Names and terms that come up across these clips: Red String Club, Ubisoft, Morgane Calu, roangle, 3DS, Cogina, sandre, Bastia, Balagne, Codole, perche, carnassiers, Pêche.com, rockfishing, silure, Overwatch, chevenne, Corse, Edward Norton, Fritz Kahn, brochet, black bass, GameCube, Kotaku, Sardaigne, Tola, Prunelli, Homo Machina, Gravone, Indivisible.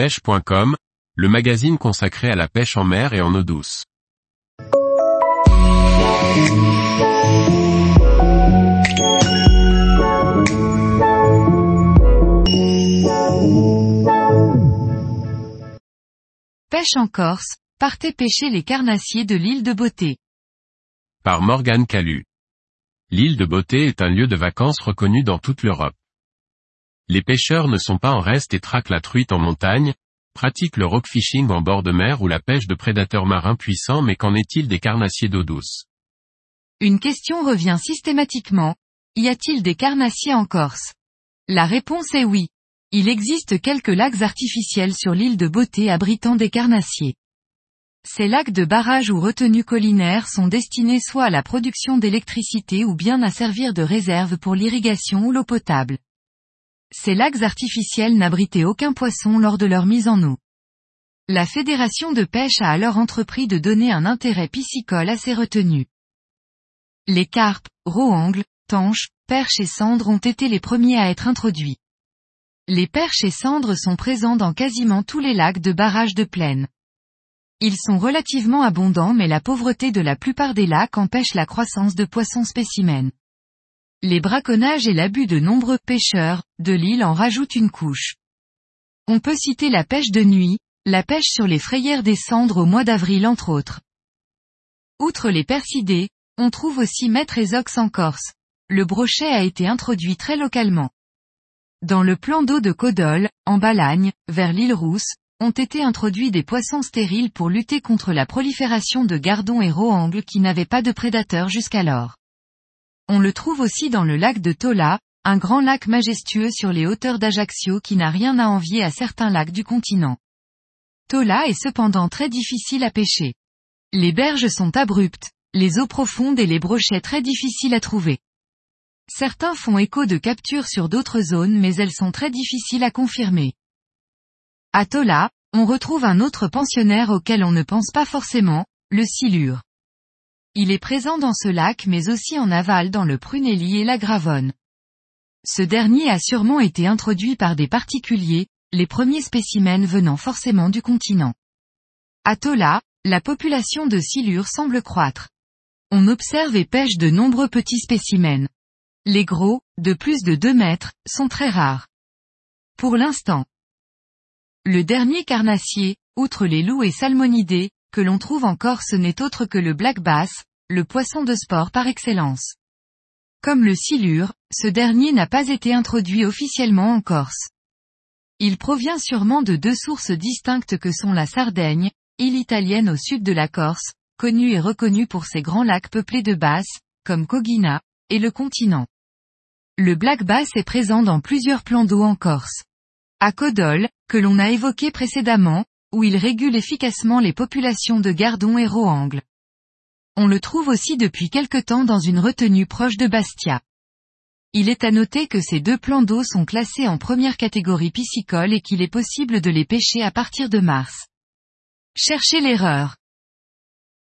Pêche.com, le magazine consacré à la pêche en mer et en eau douce. Pêche en Corse, partez pêcher les carnassiers de l'île de Beauté. Par Morgane Calu. L'île de Beauté est un lieu de vacances reconnu dans toute l'Europe. Les pêcheurs ne sont pas en reste et traquent la truite en montagne, pratiquent le rockfishing en bord de mer ou la pêche de prédateurs marins puissants, mais qu'en est-il des carnassiers d'eau douce? Une question revient systématiquement. Y a-t-il des carnassiers en Corse? La réponse est oui. Il existe quelques lacs artificiels sur l'île de Beauté abritant des carnassiers. Ces lacs de barrage ou retenues collinaires sont destinés soit à la production d'électricité ou bien à servir de réserve pour l'irrigation ou l'eau potable. Ces lacs artificiels n'abritaient aucun poisson lors de leur mise en eau. La Fédération de pêche a alors entrepris de donner un intérêt piscicole à ces retenues. Les carpes, roangles, tanches, perches et sandres ont été les premiers à être introduits. Les perches et sandres sont présents dans quasiment tous les lacs de barrage de plaine. Ils sont relativement abondants, mais la pauvreté de la plupart des lacs empêche la croissance de poissons spécimens. Les braconnages et l'abus de nombreux pêcheurs de l'île en rajoutent une couche. On peut citer la pêche de nuit, la pêche sur les frayères des sandres au mois d'avril entre autres. Outre les persidés, on trouve aussi maîtres et ox en Corse. Le brochet a été introduit très localement. Dans le plan d'eau de Codole, en Balagne, vers l'île Rousse, ont été introduits des poissons stériles pour lutter contre la prolifération de gardons et roangles qui n'avaient pas de prédateurs jusqu'alors. On le trouve aussi dans le lac de Tola, un grand lac majestueux sur les hauteurs d'Ajaccio qui n'a rien à envier à certains lacs du continent. Tola est cependant très difficile à pêcher. Les berges sont abruptes, les eaux profondes et les brochets très difficiles à trouver. Certains font écho de captures sur d'autres zones, mais elles sont très difficiles à confirmer. À Tola, on retrouve un autre pensionnaire auquel on ne pense pas forcément, le silure. Il est présent dans ce lac mais aussi en aval dans le Prunelli et la Gravone. Ce dernier a sûrement été introduit par des particuliers, les premiers spécimens venant forcément du continent. À Tola, la population de silure semble croître. On observe et pêche de nombreux petits spécimens. Les gros, de plus de 2 mètres, sont très rares. Pour l'instant. Le dernier carnassier, outre les loups et salmonidés, que l'on trouve en Corse n'est autre que le black bass, le poisson de sport par excellence. Comme le silure, ce dernier n'a pas été introduit officiellement en Corse. Il provient sûrement de deux sources distinctes que sont la Sardaigne, île italienne au sud de la Corse, connue et reconnue pour ses grands lacs peuplés de basses, comme Cogina, et le continent. Le black bass est présent dans plusieurs plans d'eau en Corse. À Codole, que l'on a évoqué précédemment, où il régule efficacement les populations de gardons et roangles. On le trouve aussi depuis quelque temps dans une retenue proche de Bastia. Il est à noter que ces deux plans d'eau sont classés en première catégorie piscicole et qu'il est possible de les pêcher à partir de mars. Cherchez l'erreur.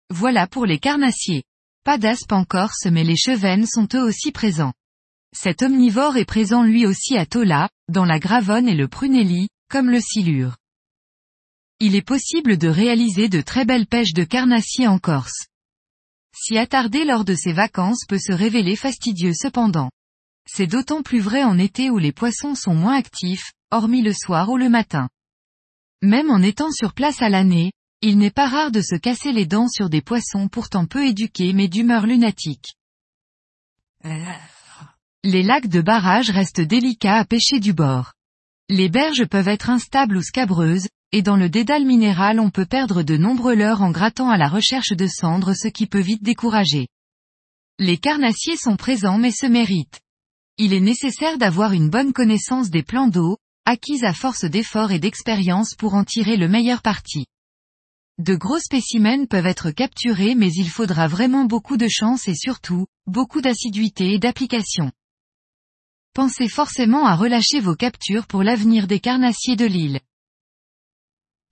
Voilà pour les carnassiers. Pas d'aspe en Corse, mais les chevennes sont eux aussi présents. Cet omnivore est présent lui aussi à Tola, dans la Gravone et le Prunelli, comme le silure. Il est possible de réaliser de très belles pêches de carnassiers en Corse. S'y attarder lors de ces vacances peut se révéler fastidieux cependant. C'est d'autant plus vrai en été où les poissons sont moins actifs, hormis le soir ou le matin. Même en étant sur place à l'année, il n'est pas rare de se casser les dents sur des poissons pourtant peu éduqués mais d'humeur lunatique. Les lacs de barrage restent délicats à pêcher du bord. Les berges peuvent être instables ou scabreuses, et dans le dédale minéral on peut perdre de nombreux leurres en grattant à la recherche de cendres, ce qui peut vite décourager. Les carnassiers sont présents mais se méritent. Il est nécessaire d'avoir une bonne connaissance des plans d'eau, acquise à force d'efforts et d'expérience pour en tirer le meilleur parti. De gros spécimens peuvent être capturés mais il faudra vraiment beaucoup de chance et surtout, beaucoup d'assiduité et d'application. Pensez forcément à relâcher vos captures pour l'avenir des carnassiers de l'île.